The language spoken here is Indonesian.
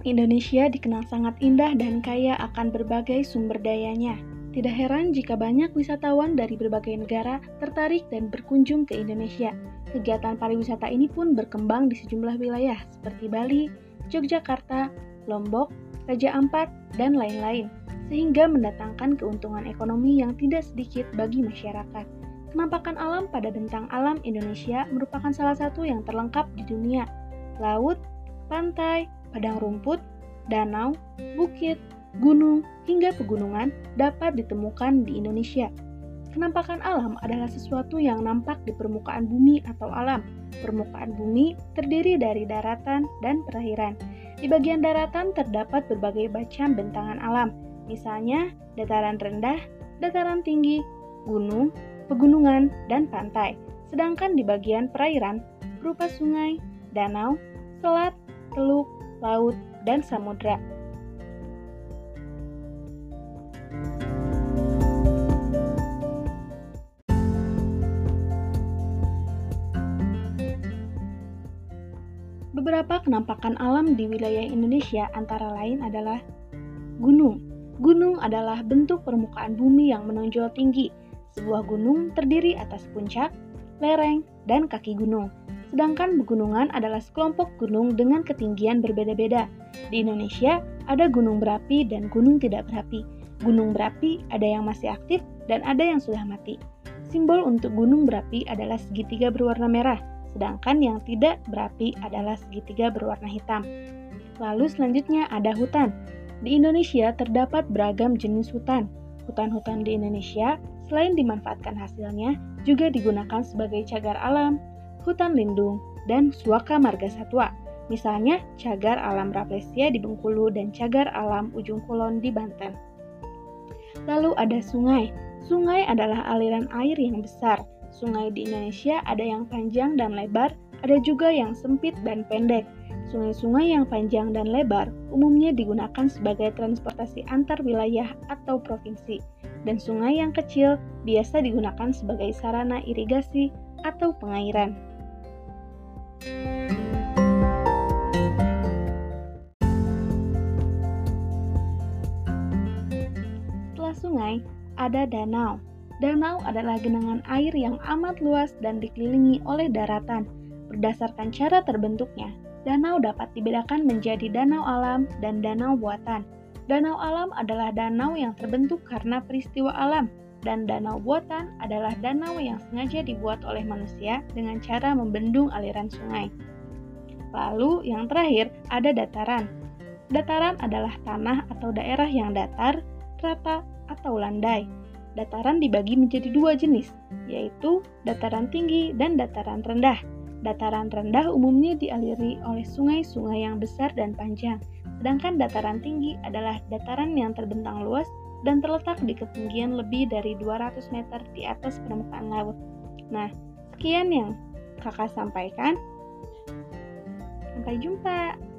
Selatan, Indonesia dikenal sangat indah dan kaya akan berbagai sumber dayanya. Tidak heran jika banyak wisatawan dari berbagai negara tertarik dan berkunjung ke Indonesia. Kegiatan pariwisata ini pun berkembang di sejumlah wilayah seperti Bali, Yogyakarta, Lombok, Raja Ampat, dan lain-lain, sehingga mendatangkan keuntungan ekonomi yang tidak sedikit bagi masyarakat. Penampakan alam pada bentang alam Indonesia merupakan salah satu yang terlengkap di dunia. Laut, pantai, padang rumput, danau, bukit, gunung, hingga pegunungan dapat ditemukan di Indonesia. Penampakan alam adalah sesuatu yang nampak di permukaan bumi atau alam. Permukaan bumi terdiri dari daratan dan perairan. Di bagian daratan terdapat berbagai macam bentangan alam, misalnya dataran rendah, dataran tinggi, gunung, pegunungan, dan pantai. Sedangkan di bagian perairan berupa sungai, danau, selat, teluk, laut, dan samudra. Beberapa penampakan alam di wilayah Indonesia antara lain adalah gunung. Gunung adalah bentuk permukaan bumi yang menonjol tinggi. Sebuah gunung terdiri atas puncak, lereng, dan kaki gunung. Sedangkan pegunungan adalah sekelompok gunung dengan ketinggian berbeda-beda. Di Indonesia, ada gunung berapi dan gunung tidak berapi. Gunung berapi ada yang masih aktif dan ada yang sudah mati. Simbol untuk gunung berapi adalah segitiga berwarna merah, sedangkan yang tidak berapi adalah segitiga berwarna hitam. Lalu selanjutnya ada hutan. Di Indonesia terdapat beragam jenis hutan. Hutan-hutan di Indonesia, selain dimanfaatkan hasilnya, juga digunakan sebagai cagar alam, hutan lindung, dan suaka marga satwa. Misalnya, cagar alam Rafflesia di Bengkulu dan cagar alam Ujung Kulon di Banten. Lalu ada sungai. Sungai adalah aliran air yang besar. Sungai di Indonesia ada yang panjang dan lebar, ada juga yang sempit dan pendek. Sungai-sungai yang panjang dan lebar umumnya digunakan sebagai transportasi antar wilayah atau provinsi, dan sungai yang kecil biasa digunakan sebagai sarana irigasi atau pengairan. Setelah sungai, ada danau. Danau adalah genangan air yang amat luas dan dikelilingi oleh daratan. Berdasarkan cara terbentuknya, danau dapat dibedakan menjadi danau alam dan danau buatan. Danau alam adalah danau yang terbentuk karena peristiwa alam, dan danau buatan adalah danau yang sengaja dibuat oleh manusia dengan cara membendung aliran sungai. Lalu yang terakhir ada dataran. Dataran adalah tanah atau daerah yang datar, rata, atau landai. Dataran dibagi menjadi dua jenis, yaitu dataran tinggi dan dataran rendah. Dataran rendah umumnya dialiri oleh sungai-sungai yang besar dan panjang, sedangkan dataran tinggi adalah dataran yang terbentang luas dan terletak di ketinggian lebih dari 200 meter di atas permukaan laut. Nah, sekian yang kakak sampaikan. Sampai jumpa!